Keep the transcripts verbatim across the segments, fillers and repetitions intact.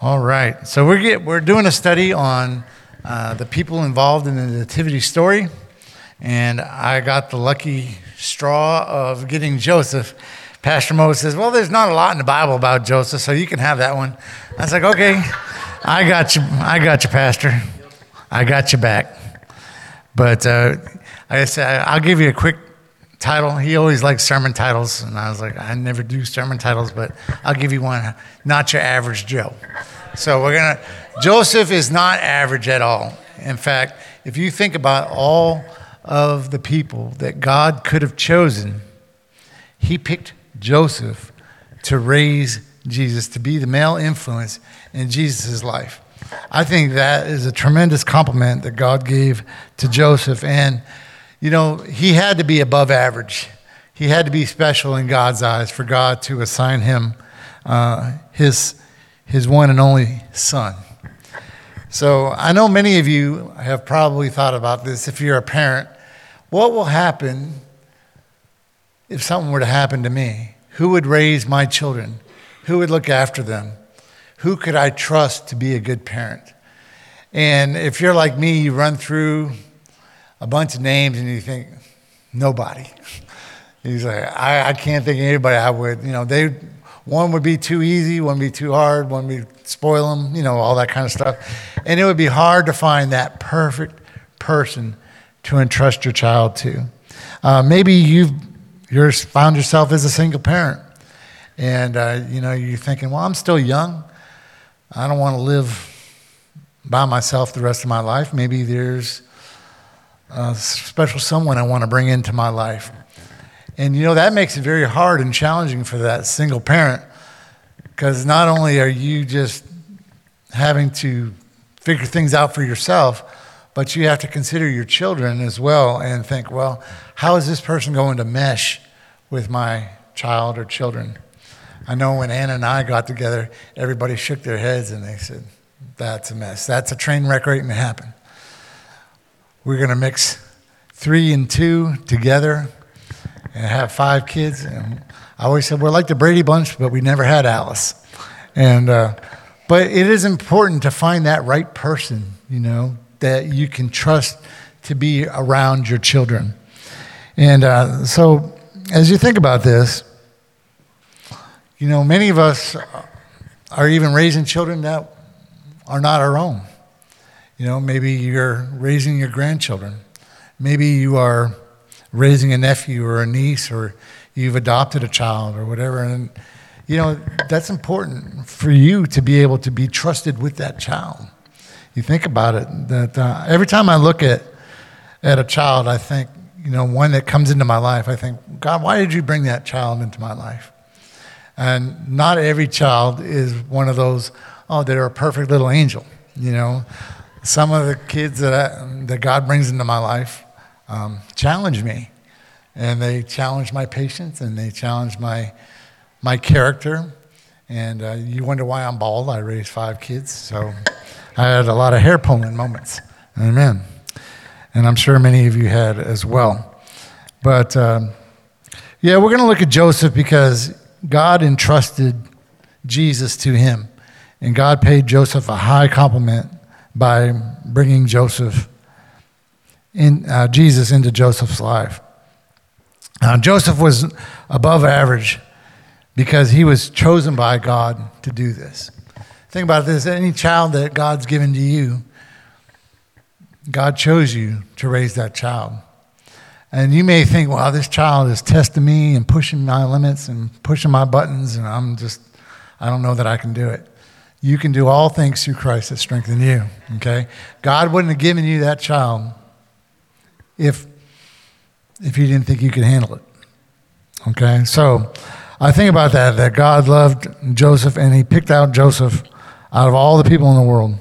All right, so we're get, we're doing a study on uh, the people involved in the nativity story, and I got the lucky straw of getting Joseph. Pastor Mo says, "Well, there's not a lot in the Bible about Joseph, so you can have that one." I was like, "Okay, I got you, I got you, Pastor, I got you back." But uh, I said, "I'll give you a quick title." He always likes sermon titles, and I was like, I never do sermon titles, but I'll give you one. Not your average Joe. So we're gonna. Joseph is not average at all. In fact, if you think about all of the people that God could have chosen, He picked Joseph to raise Jesus, to be the male influence in Jesus' life. I think that is a tremendous compliment that God gave to Joseph. And you know, he had to be above average. He had to be special in God's eyes for God to assign him uh, his his one and only son. So I know many of you have probably thought about this. If you're a parent, what will happen if something were to happen to me? Who would raise my children? Who would look after them? Who could I trust to be a good parent? And if you're like me, you run through a bunch of names, and you think, nobody. He's like, I, I can't think of anybody I would. You know, they one would be too easy, one would be too hard, one would spoil them, you know, all that kind of stuff. And it would be hard to find that perfect person to entrust your child to. Uh, maybe you've you're found yourself as a single parent, and uh, you know, you're thinking, well, I'm still young. I don't want to live by myself the rest of my life. Maybe there's a special someone I want to bring into my life. And you know, that makes it very hard and challenging for that single parent, because not only are you just having to figure things out for yourself, but you have to consider your children as well and think, well, how is this person going to mesh with my child or children? I know when Anna and I got together, everybody shook their heads and they said, that's a mess. That's a train wreck waiting to happen. We're going to mix three and two together and have five kids. And I always said, we're like the Brady Bunch, but we never had Alice. And uh, but it is important to find that right person, you know, that you can trust to be around your children. And uh, so as you think about this, you know, many of us are even raising children that are not our own. You know, maybe you're raising your grandchildren. Maybe you are raising a nephew or a niece, or you've adopted a child or whatever. And, you know, that's important for you to be able to be trusted with that child. You think about it, that uh, every time I look at at a child, I think, you know, one that comes into my life, I think, God, why did you bring that child into my life? And not every child is one of those, oh, they're a perfect little angel, you know. Some of the kids that I, that God brings into my life um, challenge me, and they challenge my patience, and they challenge my my character. And uh, you wonder why I'm bald. I raised five kids, so I had a lot of hair pulling moments. Amen. And I'm sure many of you had as well. But um, yeah, we're going to look at Joseph because God entrusted Jesus to him, and God paid Joseph a high compliment by bringing Joseph in uh, Jesus into Joseph's life. Uh, Joseph was above average because he was chosen by God to do this. Think about this: any child that God's given to you, God chose you to raise that child. And you may think, "Wow, this child is testing me and pushing my limits and pushing my buttons, and I'm just—I don't know that I can do it." You can do all things through Christ that strengthens you, okay? God wouldn't have given you that child if if you didn't think you could handle it, okay? So I think about that, that God loved Joseph, and he picked out Joseph out of all the people in the world,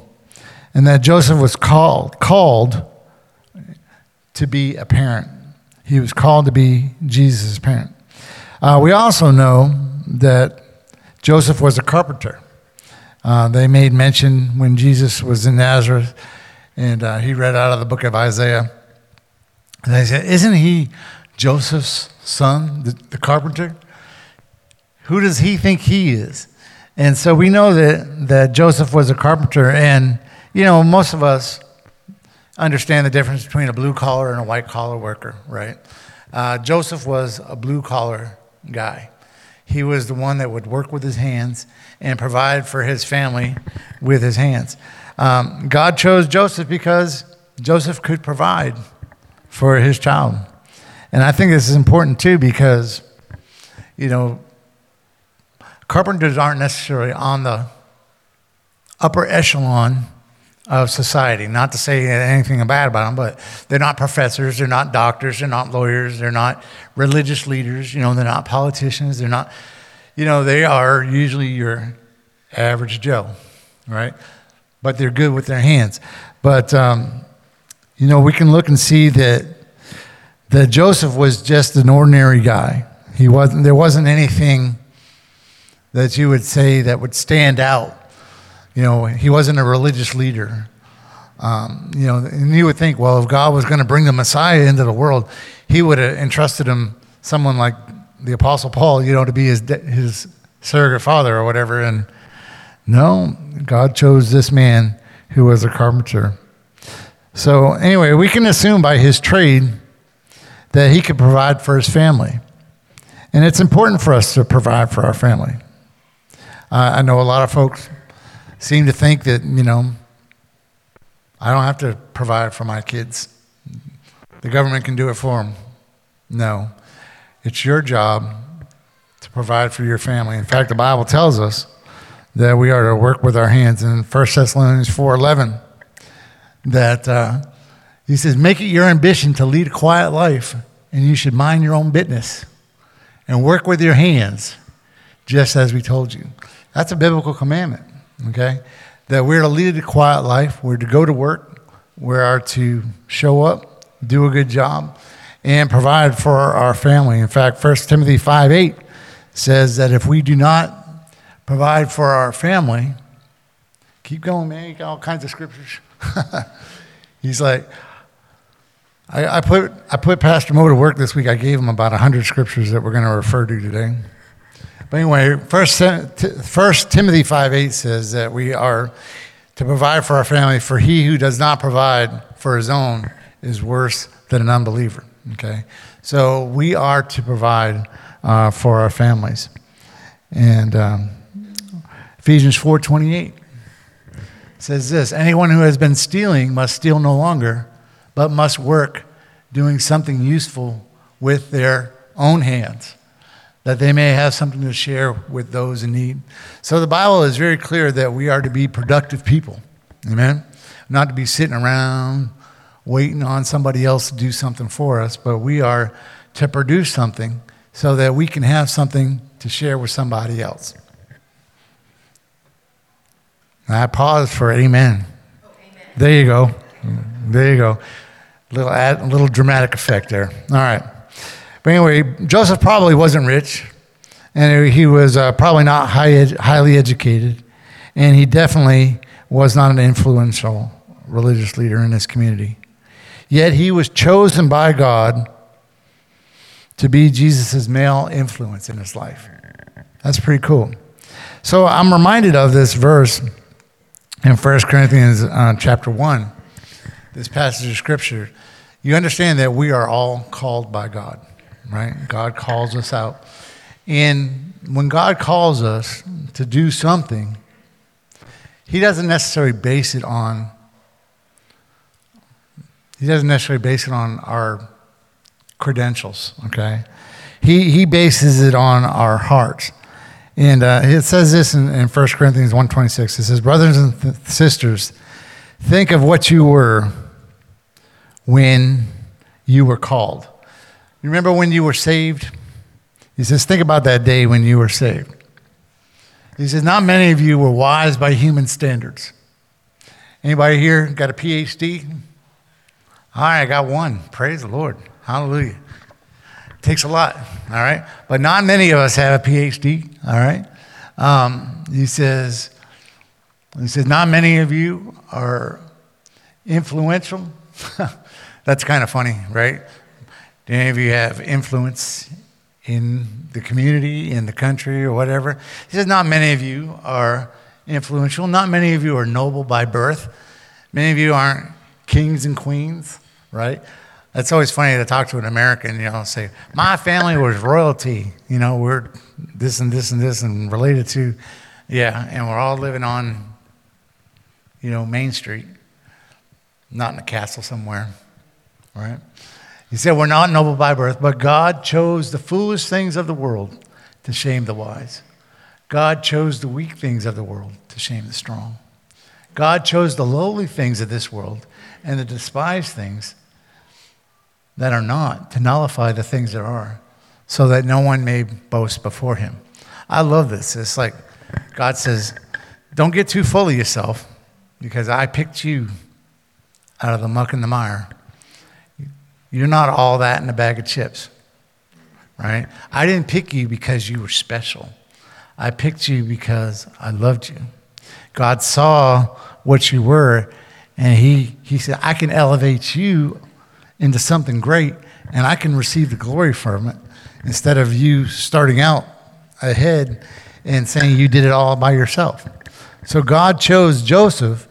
and that Joseph was called called to be a parent. He was called to be Jesus' parent. Uh, we also know that Joseph was a carpenter. Uh, they made mention when Jesus was in Nazareth, and uh, he read out of the book of Isaiah. And they said, isn't he Joseph's son, the, the carpenter? Who does he think he is? And so we know that, that Joseph was a carpenter, and, you know, most of us understand the difference between a blue-collar and a white-collar worker, right? Uh, Joseph was a blue-collar guy. He was the one that would work with his hands and provide for his family with his hands. Um, God chose Joseph because Joseph could provide for his child. And I think this is important, too, because, you know, carpenters aren't necessarily on the upper echelon of society. Not to say anything bad about them, but they're not professors, they're not doctors, they're not lawyers, they're not religious leaders, you know, they're not politicians, they're not, you know, they are usually your average Joe, right? But they're good with their hands. But, um, you know, we can look and see that, that Joseph was just an ordinary guy. He wasn't, there wasn't anything that you would say that would stand out. You know, he wasn't a religious leader. Um, you know, and you would think, well, if God was going to bring the Messiah into the world, he would have entrusted him, someone like the Apostle Paul, you know, to be his his surrogate father or whatever. And no, God chose this man who was a carpenter. So anyway, we can assume by his trade that he could provide for his family. And it's important for us to provide for our family. Uh, I know a lot of folks seem to think that, you know, I don't have to provide for my kids. The government can do it for them. No. It's your job to provide for your family. In fact, the Bible tells us that we are to work with our hands. In First Thessalonians four eleven, that uh, he says, make it your ambition to lead a quiet life, and you should mind your own business and work with your hands, just as we told you. That's a biblical commandment, okay? That we're to lead a quiet life, we're to go to work, we are to show up, do a good job, and provide for our family. In fact, First Timothy five eight says that if we do not provide for our family, keep going, man, you got all kinds of scriptures. He's like, I, I put I put Pastor Mo to work this week. I gave him about one hundred scriptures that we're going to refer to today. But anyway, First Timothy five eight says that we are to provide for our family, for he who does not provide for his own is worse than an unbeliever. Okay? So we are to provide uh, for our families. And um, Ephesians four twenty-eight says this, anyone who has been stealing must steal no longer, but must work doing something useful with their own hands, that they may have something to share with those in need. So the Bible is very clear that we are to be productive people, amen? Not to be sitting around waiting on somebody else to do something for us, but we are to produce something so that we can have something to share with somebody else. I pause for amen. Oh, amen. There you go. There you go. Little ad, a little dramatic effect there. All right. But anyway, Joseph probably wasn't rich, and he was uh, probably not high ed, highly educated, and he definitely was not an influential religious leader in his community. Yet he was chosen by God to be Jesus' male influence in his life. That's pretty cool. So I'm reminded of this verse in First Corinthians uh, chapter one. This passage of scripture, you understand that we are all called by God, right? God calls us out. And when God calls us to do something, he doesn't necessarily base it on, he doesn't necessarily base it on our credentials, okay? He he bases it on our hearts. And uh, it says this in, in First Corinthians one twenty-six. It says, brothers and th- sisters, think of what you were when you were called. You remember when you were saved? He says, think about that day when you were saved. He says, not many of you were wise by human standards. Anybody here got a P H D? All right, I got one. Praise the Lord. Hallelujah. It takes a lot, all right? But not many of us have a P H D, all right? Um, he says, he says, not many of you are influential. That's kind of funny, right? Do any of you have influence in the community, in the country, or whatever. He says, not many of you are influential. Not many of you are noble by birth. Many of you aren't kings and queens, right? It's always funny to talk to an American, you know, and say, my family was royalty. You know, we're this and this and this and related to, yeah, and we're all living on, you know, Main Street, not in a castle somewhere, right? He said, we're not noble by birth, but God chose the foolish things of the world to shame the wise. God chose the weak things of the world to shame the strong. God chose the lowly things of this world and the despised things that are not to nullify the things that are, so that no one may boast before him. I love this. It's like God says, don't get too full of yourself, because I picked you out of the muck and the mire. You're not all that in a bag of chips, right? I didn't pick you because you were special. I picked you because I loved you. God saw what you were, and he, he said, I can elevate you into something great, and I can receive the glory from it, instead of you starting out ahead and saying you did it all by yourself. So God chose Joseph,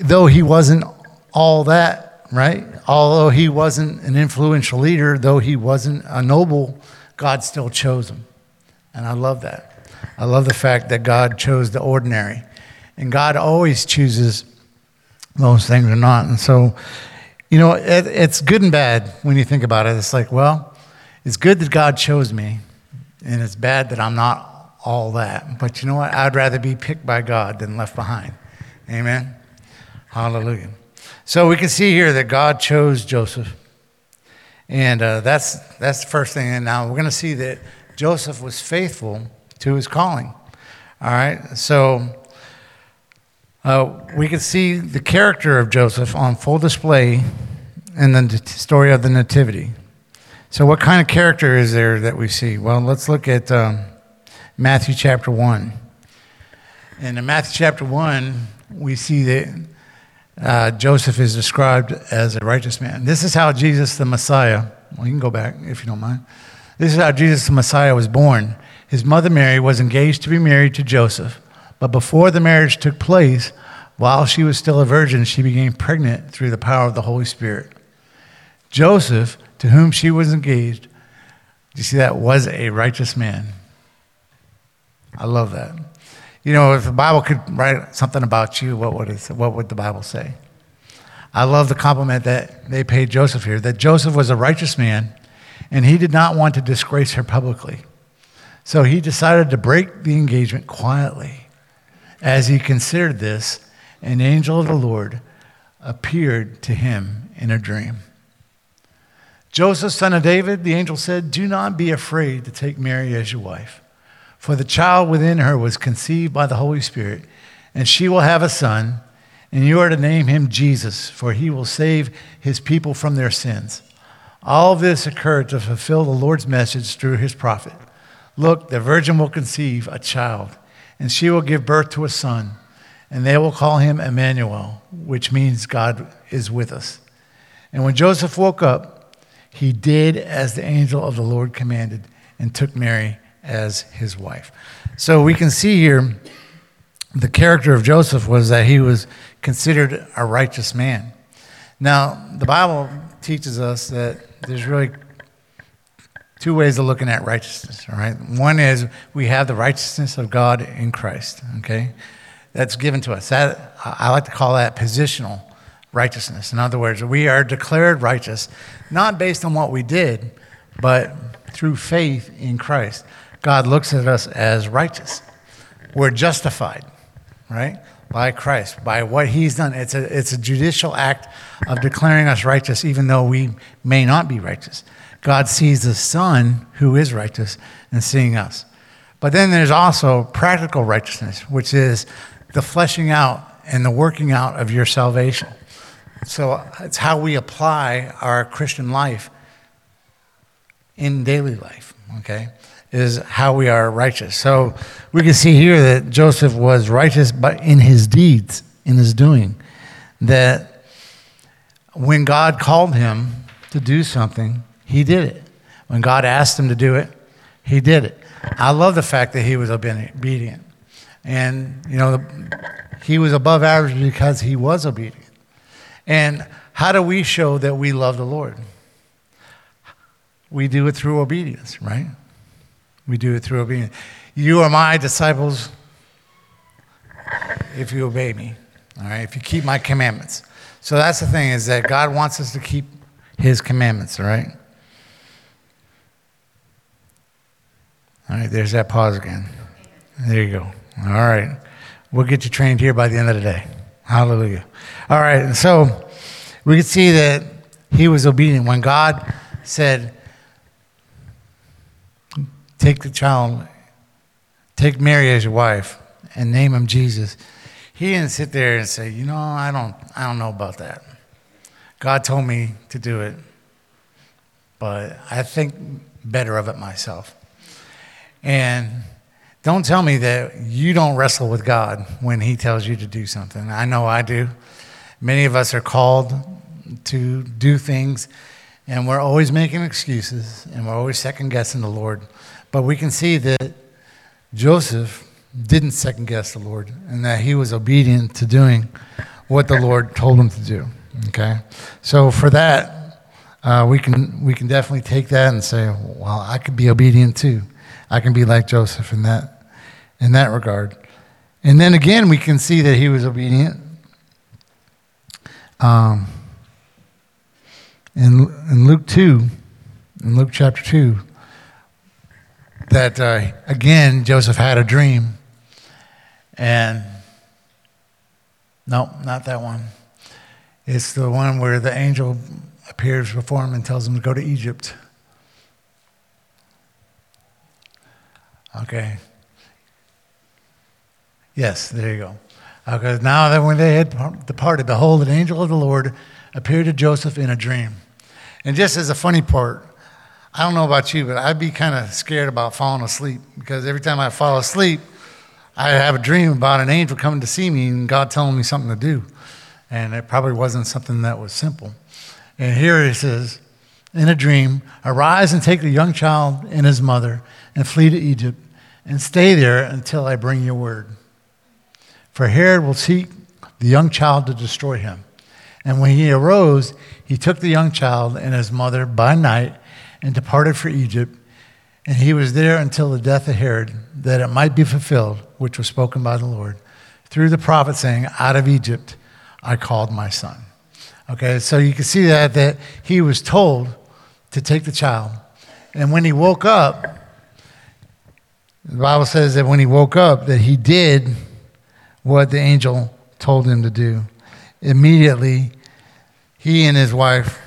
though he wasn't all that, right? Although he wasn't an influential leader, though he wasn't a noble, God still chose him. And I love that. I love the fact that God chose the ordinary. And God always chooses those things or not. And so, you know, it, it's good and bad when you think about it. It's like, well, it's good that God chose me, and it's bad that I'm not all that. But you know what? I'd rather be picked by God than left behind. Amen? Hallelujah. So we can see here that God chose Joseph. And uh, that's that's the first thing. And now we're going to see that Joseph was faithful to his calling. All right? So uh, we can see the character of Joseph on full display in the story of the Nativity. So what kind of character is there that we see? Well, let's look at um, Matthew chapter one. And in Matthew chapter one, we see that Uh, Joseph is described as a righteous man. This is how Jesus the Messiah, well, you can go back if you don't mind. This is how Jesus the Messiah was born. His mother Mary was engaged to be married to Joseph, but before the marriage took place, while she was still a virgin, she became pregnant through the power of the Holy Spirit. Joseph, to whom she was engaged, do you see that, was a righteous man. I love that. You know, if the Bible could write something about you, what would it, what would the Bible say? I love the compliment that they paid Joseph here, that Joseph was a righteous man, and he did not want to disgrace her publicly. So he decided to break the engagement quietly. As he considered this, an angel of the Lord appeared to him in a dream. Joseph, son of David, the angel said, do not be afraid to take Mary as your wife. For the child within her was conceived by the Holy Spirit, and she will have a son, and you are to name him Jesus, for he will save his people from their sins. All this occurred to fulfill the Lord's message through his prophet. Look, the virgin will conceive a child, and she will give birth to a son, and they will call him Emmanuel, which means God is with us. And when Joseph woke up, he did as the angel of the Lord commanded and took Mary as his wife. So we can see here the character of Joseph was that he was considered a righteous man. Now, the Bible teaches us that there's really two ways of looking at righteousness, all right? One is we have the righteousness of God in Christ, okay? That's given to us. That, I like to call that positional righteousness. In other words, we are declared righteous, not based on what we did, but through faith in Christ. God looks at us as righteous. We're justified, right? By Christ, by what he's done. It's a it's a judicial act of declaring us righteous, even though we may not be righteous. God sees the Son who is righteous and seeing us. But then there's also practical righteousness, which is the fleshing out and the working out of your salvation. So it's how we apply our Christian life in daily life, okay? Is how we are righteous. So we can see here that Joseph was righteous, but in his deeds, in his doing, that when God called him to do something, he did it. When God asked him to do it, he did it. I love the fact that he was obedient. And, you know, he was above average because he was obedient. And how do we show that we love the Lord? We do it through obedience, right? We do it through obedience. You are my disciples if you obey me, all right, if you keep my commandments. So that's the thing, is that God wants us to keep his commandments, all right? All right, there's that pause again. There you go. All right. We'll get you trained here by the end of the day. Hallelujah. All right, and so we can see that he was obedient. When God said, take the child, take Mary as your wife and name him Jesus, he didn't sit there and say, you know, I don't I don't know about that. God told me to do it, but I think better of it myself. And don't tell me that you don't wrestle with God when he tells you to do something. I know I do. Many of us are called to do things, and we're always making excuses, and we're always second-guessing the Lord. But we can see that Joseph didn't second-guess the Lord, and that he was obedient to doing what the Lord told him to do, okay? So for that, uh, we can we can definitely take that and say, well, I could be obedient too. I can be like Joseph in that, in that regard. And then again, we can see that he was obedient. Um, in, in Luke two, in Luke chapter two, that uh, again, Joseph had a dream. And, no, not that one. It's the one where the angel appears before him and tells him to go to Egypt. Okay. Yes, there you go. Okay, now that when they had departed, behold, an angel of the Lord appeared to Joseph in a dream. And just as a funny part, I don't know about you, but I'd be kind of scared about falling asleep, because every time I fall asleep, I have a dream about an angel coming to see me and God telling me something to do. And it probably wasn't something that was simple. And here it says, in a dream, arise and take the young child and his mother and flee to Egypt, and stay there until I bring your word. For Herod will seek the young child to destroy him. And when he arose, he took the young child and his mother by night and departed for Egypt. And he was there until the death of Herod, that it might be fulfilled, which was spoken by the Lord through the prophet, saying, out of Egypt I called my son. Okay, so you can see that, that he was told to take the child. And when he woke up, the Bible says that when he woke up, that he did what the angel told him to do. Immediately, he and his wife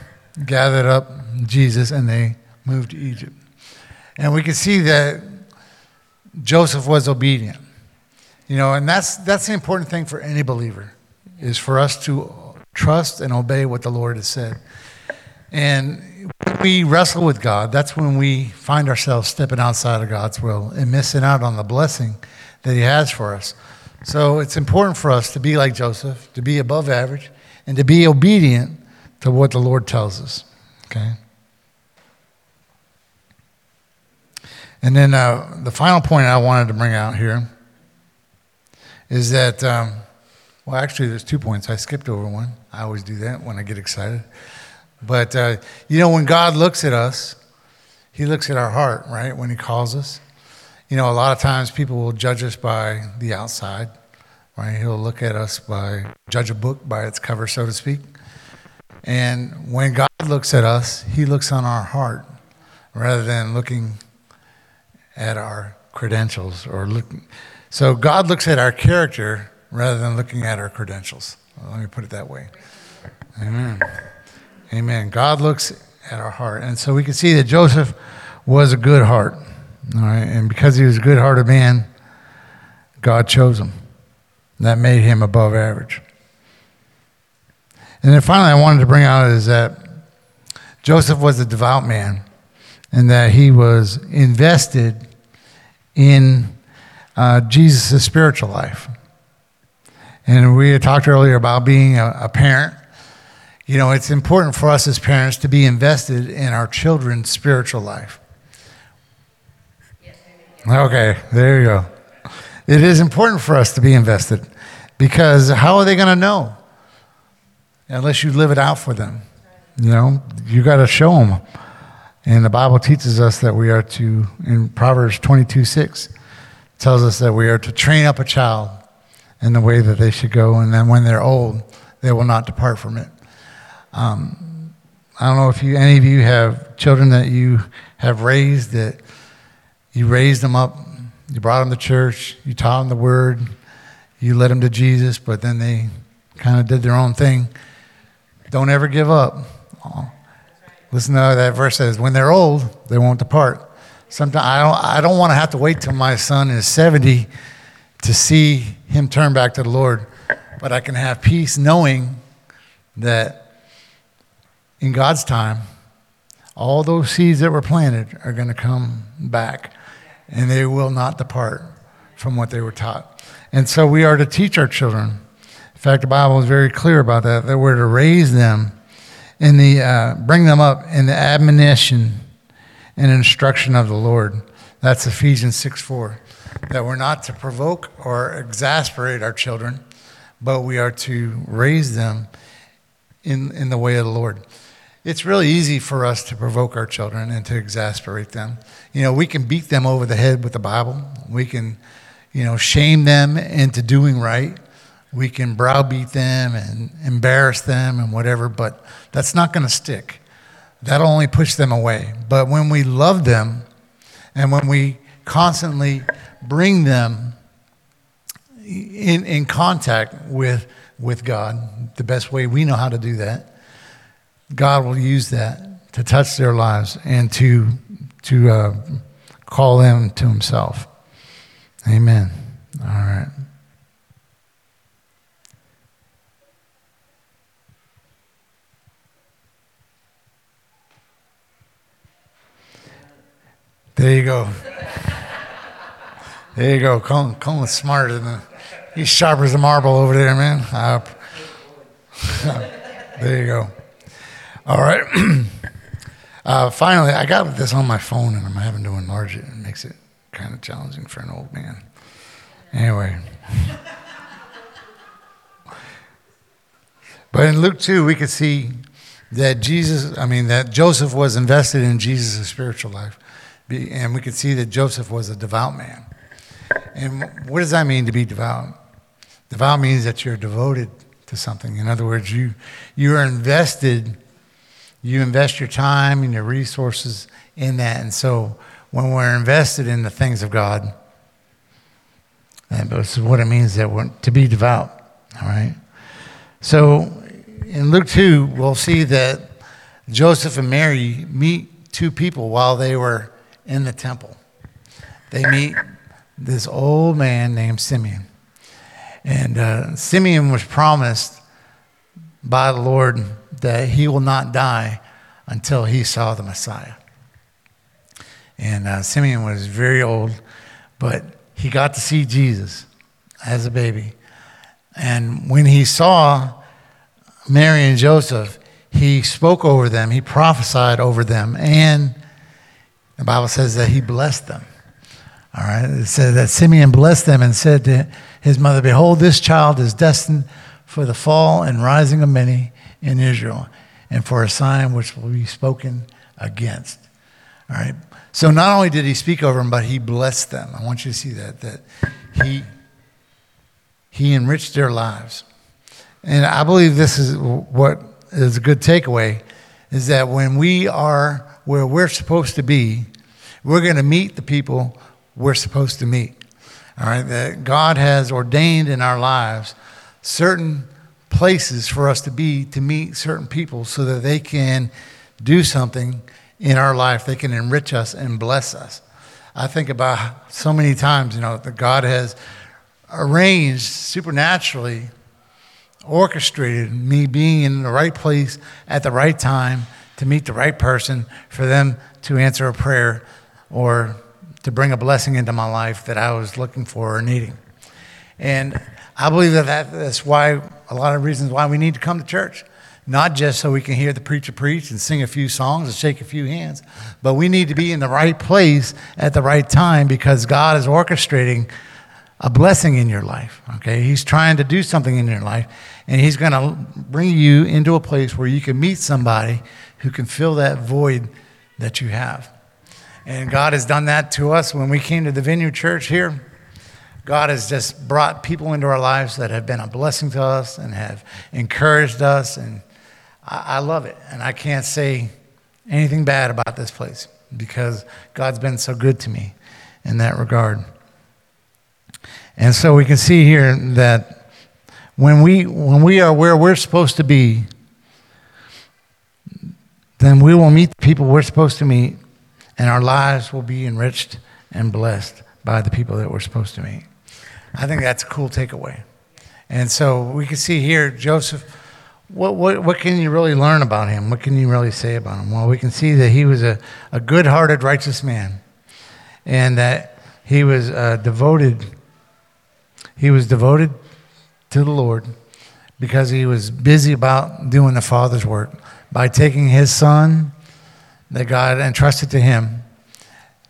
gathered up Jesus, and they moved to Egypt. And we can see that Joseph was obedient. You know, and that's that's the important thing for any believer, is for us to trust and obey what the Lord has said. And when we wrestle with God, that's when we find ourselves stepping outside of God's will and missing out on the blessing that he has for us. So it's important for us to be like Joseph, to be above average, and to be obedient to what the Lord tells us, okay? And then uh, the final point I wanted to bring out here is that, um, well, actually, there's two points. I skipped over one. I always do that when I get excited. But, uh, you know, when God looks at us, he looks at our heart, right, when he calls us. You know, a lot of times people will judge us by the outside, right? He'll look at us by, judge a book by its cover, so to speak. And when God looks at us, he looks on our heart rather than looking at our credentials. or looking. So God looks at our character rather than looking at our credentials. Well, let me put it that way. Amen. Amen. God looks at our heart. And so we can see that Joseph was a good heart. All right. And because he was a good-hearted man, God chose him. That made him above average. And then finally, I wanted to bring out is that Joseph was a devout man, and that he was invested in uh, Jesus' spiritual life. And we had talked earlier about being a, a parent. You know, it's important for us as parents to be invested in our children's spiritual life. Okay, there you go. It is important for us to be invested, because how are they going to know unless you live it out for them? You know, you got to show them. And the Bible teaches us that we are to, in Proverbs twenty-two six, tells us that we are to train up a child in the way that they should go, and then when they're old, they will not depart from it. Um, I don't know if you, any of you have children that you have raised, that you raised them up, you brought them to church, you taught them the word, you led them to Jesus, but then they kind of did their own thing. Don't ever give up. Oh. Listen to that verse says, when they're old, they won't depart. Sometimes I don't I don't want to have to wait till my son is seventy to see him turn back to the Lord, but I can have peace knowing that in God's time, all those seeds that were planted are going to come back, and they will not depart from what they were taught. And so we are to teach our children. In fact, the Bible is very clear about that, that we're to raise them in the, uh, bring them up in the admonition and instruction of the Lord. That's Ephesians six four, that we're not to provoke or exasperate our children, but we are to raise them in, in the way of the Lord. It's really easy for us to provoke our children and to exasperate them. You know, we can beat them over the head with the Bible. We can, you know, shame them into doing right. We can browbeat them and embarrass them and whatever, but that's not going to stick. That'll only push them away. But when we love them and when we constantly bring them in, in contact with, with God, the best way we know how to do that, God will use that to touch their lives and to, to uh, call them to himself. Amen. All right. There you go. There you go. Colin, Colin's smarter than he's sharp as a marble over there, man. Uh, there you go. All right. Uh, finally, I got this on my phone, and I'm having to enlarge it. It makes it kind of challenging for an old man. Anyway. But in Luke two, we could see that Jesus, I mean, that Joseph was invested in Jesus' spiritual life. And we can see that Joseph was a devout man. And what does that mean to be devout? Devout means that you're devoted to something. In other words, you you are invested. You invest your time and your resources in that. And so when we're invested in the things of God, and this is what it means that we're, to be devout. All right. So in Luke two, we'll see that Joseph and Mary meet two people while they were in the temple. They meet this old man named Simeon. And uh, Simeon was promised by the Lord that he will not die until he saw the Messiah. And uh, Simeon was very old, but he got to see Jesus as a baby. And when he saw Mary and Joseph, he spoke over them, he prophesied over them, and the Bible says that he blessed them. All right. It says that Simeon blessed them and said to his mother, "Behold, this child is destined for the fall and rising of many in Israel, and for a sign which will be spoken against." All right. So not only did he speak over them, but he blessed them. I want you to see that, that he he enriched their lives. And I believe this is what is a good takeaway, is that when we are where we're supposed to be, we're going to meet the people we're supposed to meet. All right, that God has ordained in our lives certain places for us to be, to meet certain people so that they can do something in our life. They can enrich us and bless us. I think about so many times, you know, that God has arranged supernaturally, orchestrated me being in the right place at the right time to meet the right person, for them to answer a prayer or to bring a blessing into my life that I was looking for or needing. And I believe that that's why, a lot of reasons why we need to come to church, not just so we can hear the preacher preach and sing a few songs and shake a few hands, but we need to be in the right place at the right time because God is orchestrating a blessing in your life, okay? He's trying to do something in your life, and he's going to bring you into a place where you can meet somebody who can fill that void that you have. And God has done that to us when we came to the Vineyard Church here. God has just brought people into our lives that have been a blessing to us and have encouraged us, and I, I love it. And I can't say anything bad about this place because God's been so good to me in that regard. And so we can see here that when we when we are where we're supposed to be, then we will meet the people we're supposed to meet, and our lives will be enriched and blessed by the people that we're supposed to meet. I think that's a cool takeaway. And so we can see here, Joseph, what, what, what can you really learn about him? What can you really say about him? Well, we can see that he was a, a good-hearted, righteous man, and that he was uh, devoted. He was devoted to the Lord because he was busy about doing the Father's work by taking his son that God entrusted to him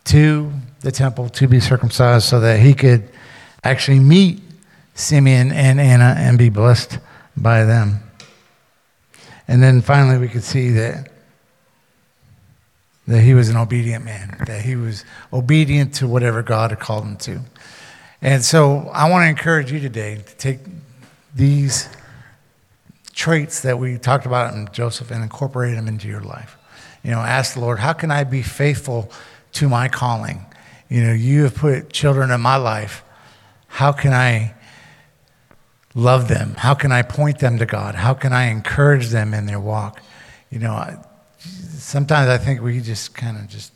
to the temple to be circumcised so that he could actually meet Simeon and Anna and be blessed by them. And then finally we could see that that he was an obedient man, that he was obedient to whatever God had called him to. And so I want to encourage you today to take these traits that we talked about in Joseph and incorporate them into your life. You know, ask the Lord, how can I be faithful to my calling? You know, you have put children in my life. How can I love them? How can I point them to God? How can I encourage them in their walk? You know, I, sometimes I think we just kind of just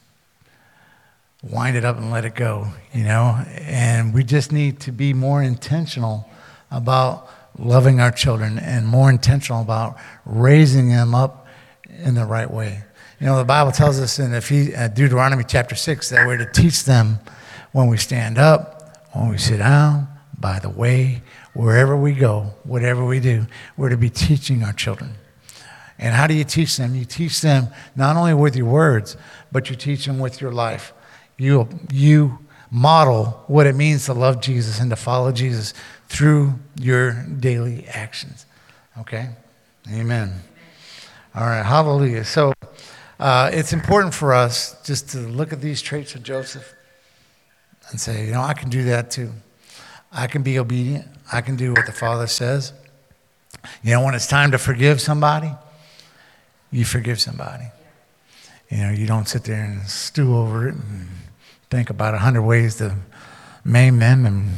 wind it up and let it go, you know, and we just need to be more intentional about loving our children and more intentional about raising them up in the right way. You know, the Bible tells us in Deuteronomy chapter six that we're to teach them when we stand up, when we sit down, by the way, wherever we go, whatever we do, we're to be teaching our children. And how do you teach them? You teach them not only with your words, but you teach them with your life. You you model what it means to love Jesus and to follow Jesus through your daily actions. Okay? Amen. All right. Hallelujah. So uh, it's important for us just to look at these traits of Joseph and say, you know, I can do that too. I can be obedient. I can do what the Father says. You know, when it's time to forgive somebody, you forgive somebody. You know, you don't sit there and stew over it and think about a hundred ways to maim them and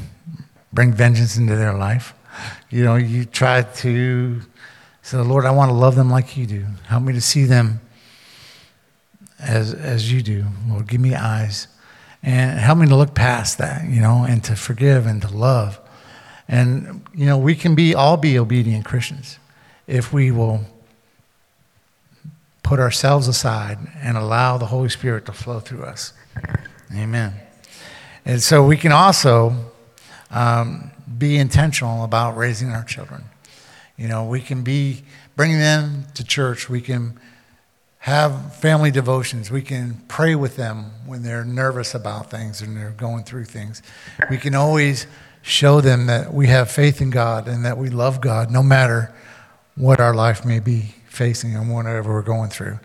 bring vengeance into their life. You know, you try to say, Lord, I want to love them like you do. Help me to see them as as you do. Lord, give me eyes. And help me to look past that, you know, and to forgive and to love. And, you know, we can be all be obedient Christians if we will put ourselves aside and allow the Holy Spirit to flow through us. Amen. And so we can also um, be intentional about raising our children. You know, we can be bringing them to church. We can have family devotions. We can pray with them when they're nervous about things and they're going through things. We can always show them that we have faith in God and that we love God no matter what our life may be facing and whatever we're going through.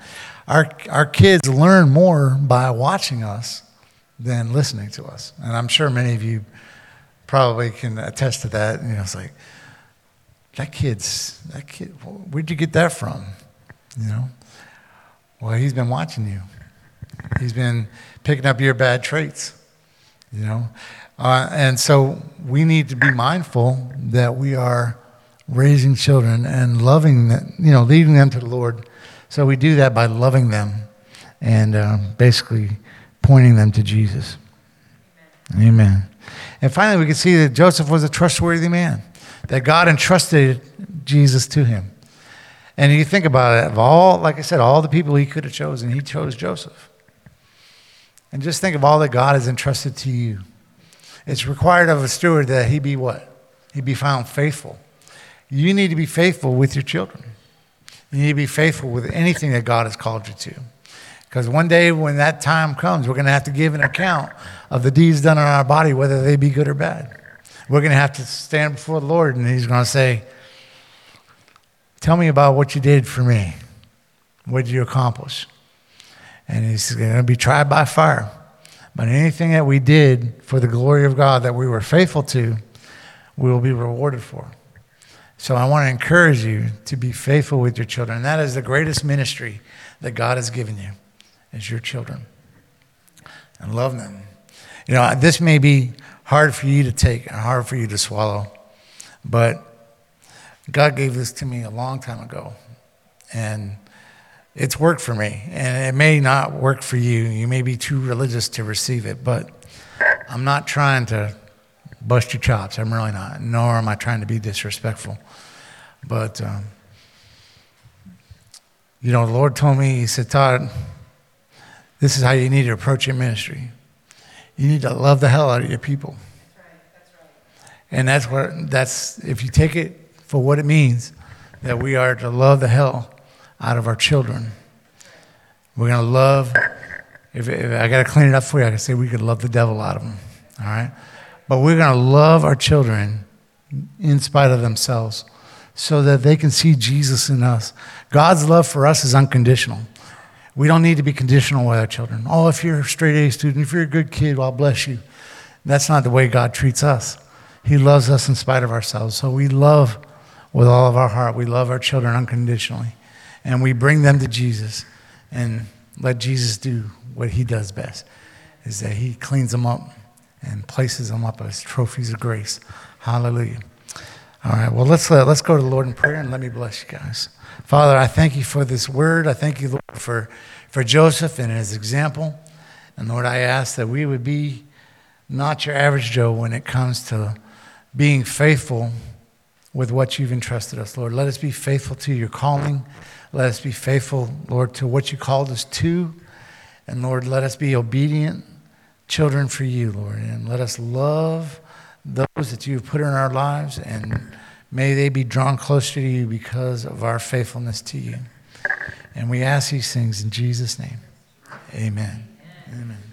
Our our kids learn more by watching us than listening to us. And I'm sure many of you probably can attest to that. You know, it's like, that kid's, that kid, where'd you get that from? You know? Well, he's been watching you. He's been picking up your bad traits, you know? Uh, and so we need to be mindful that we are raising children and loving them, you know, leading them to the Lord. So we do that by loving them and um, basically pointing them to Jesus. Amen. Amen. And finally, we can see that Joseph was a trustworthy man, that God entrusted Jesus to him. And you think about it, of all, like I said, all the people he could have chosen, he chose Joseph. And just think of all that God has entrusted to you. It's required of a steward that he be what? He be found faithful. You need to be faithful with your children. You need to be faithful with anything that God has called you to. Because one day when that time comes, we're going to have to give an account of the deeds done on our body, whether they be good or bad. We're going to have to stand before the Lord, and he's going to say, tell me about what you did for me. What did you accomplish? And he's going to be tried by fire. But anything that we did for the glory of God that we were faithful to, we will be rewarded for. So I want to encourage you to be faithful with your children. That is the greatest ministry that God has given you, is your children. And love them. You know, this may be hard for you to take and hard for you to swallow, but God gave this to me a long time ago. And it's worked for me. And it may not work for you. You may be too religious to receive it, but I'm not trying to bust your chops. I'm really not. Nor am I trying to be disrespectful. But, um, you know, the Lord told me, he said, Todd, this is how you need to approach your ministry. You need to love the hell out of your people. That's right. That's right. And that's where, that's, if you take it for what it means, that we are to love the hell out of our children. We're going to love, if, if I got to clean it up for you, I can say we could love the devil out of them. All right? But we're going to love our children in spite of themselves so that they can see Jesus in us. God's love for us is unconditional. We don't need to be conditional with our children. Oh, if you're a straight A student, if you're a good kid, well, I'll bless you. That's not the way God treats us. He loves us in spite of ourselves. So we love with all of our heart. We love our children unconditionally. And we bring them to Jesus and let Jesus do what he does best, is that he cleans them up and places them up as trophies of grace. Hallelujah. All right, well, let's let, let's go to the Lord in prayer, and let me bless you guys. Father, I thank you for this word. I thank you, Lord, for, for Joseph and his example. And, Lord, I ask that we would be not your average Joe when it comes to being faithful with what you've entrusted us, Lord. Let us be faithful to your calling. Let us be faithful, Lord, to what you called us to. And, Lord, let us be obedient children for you, Lord. And let us love those that you've put in our lives. And may they be drawn closer to you because of our faithfulness to you. And we ask these things in Jesus' name. Amen. Amen. Amen.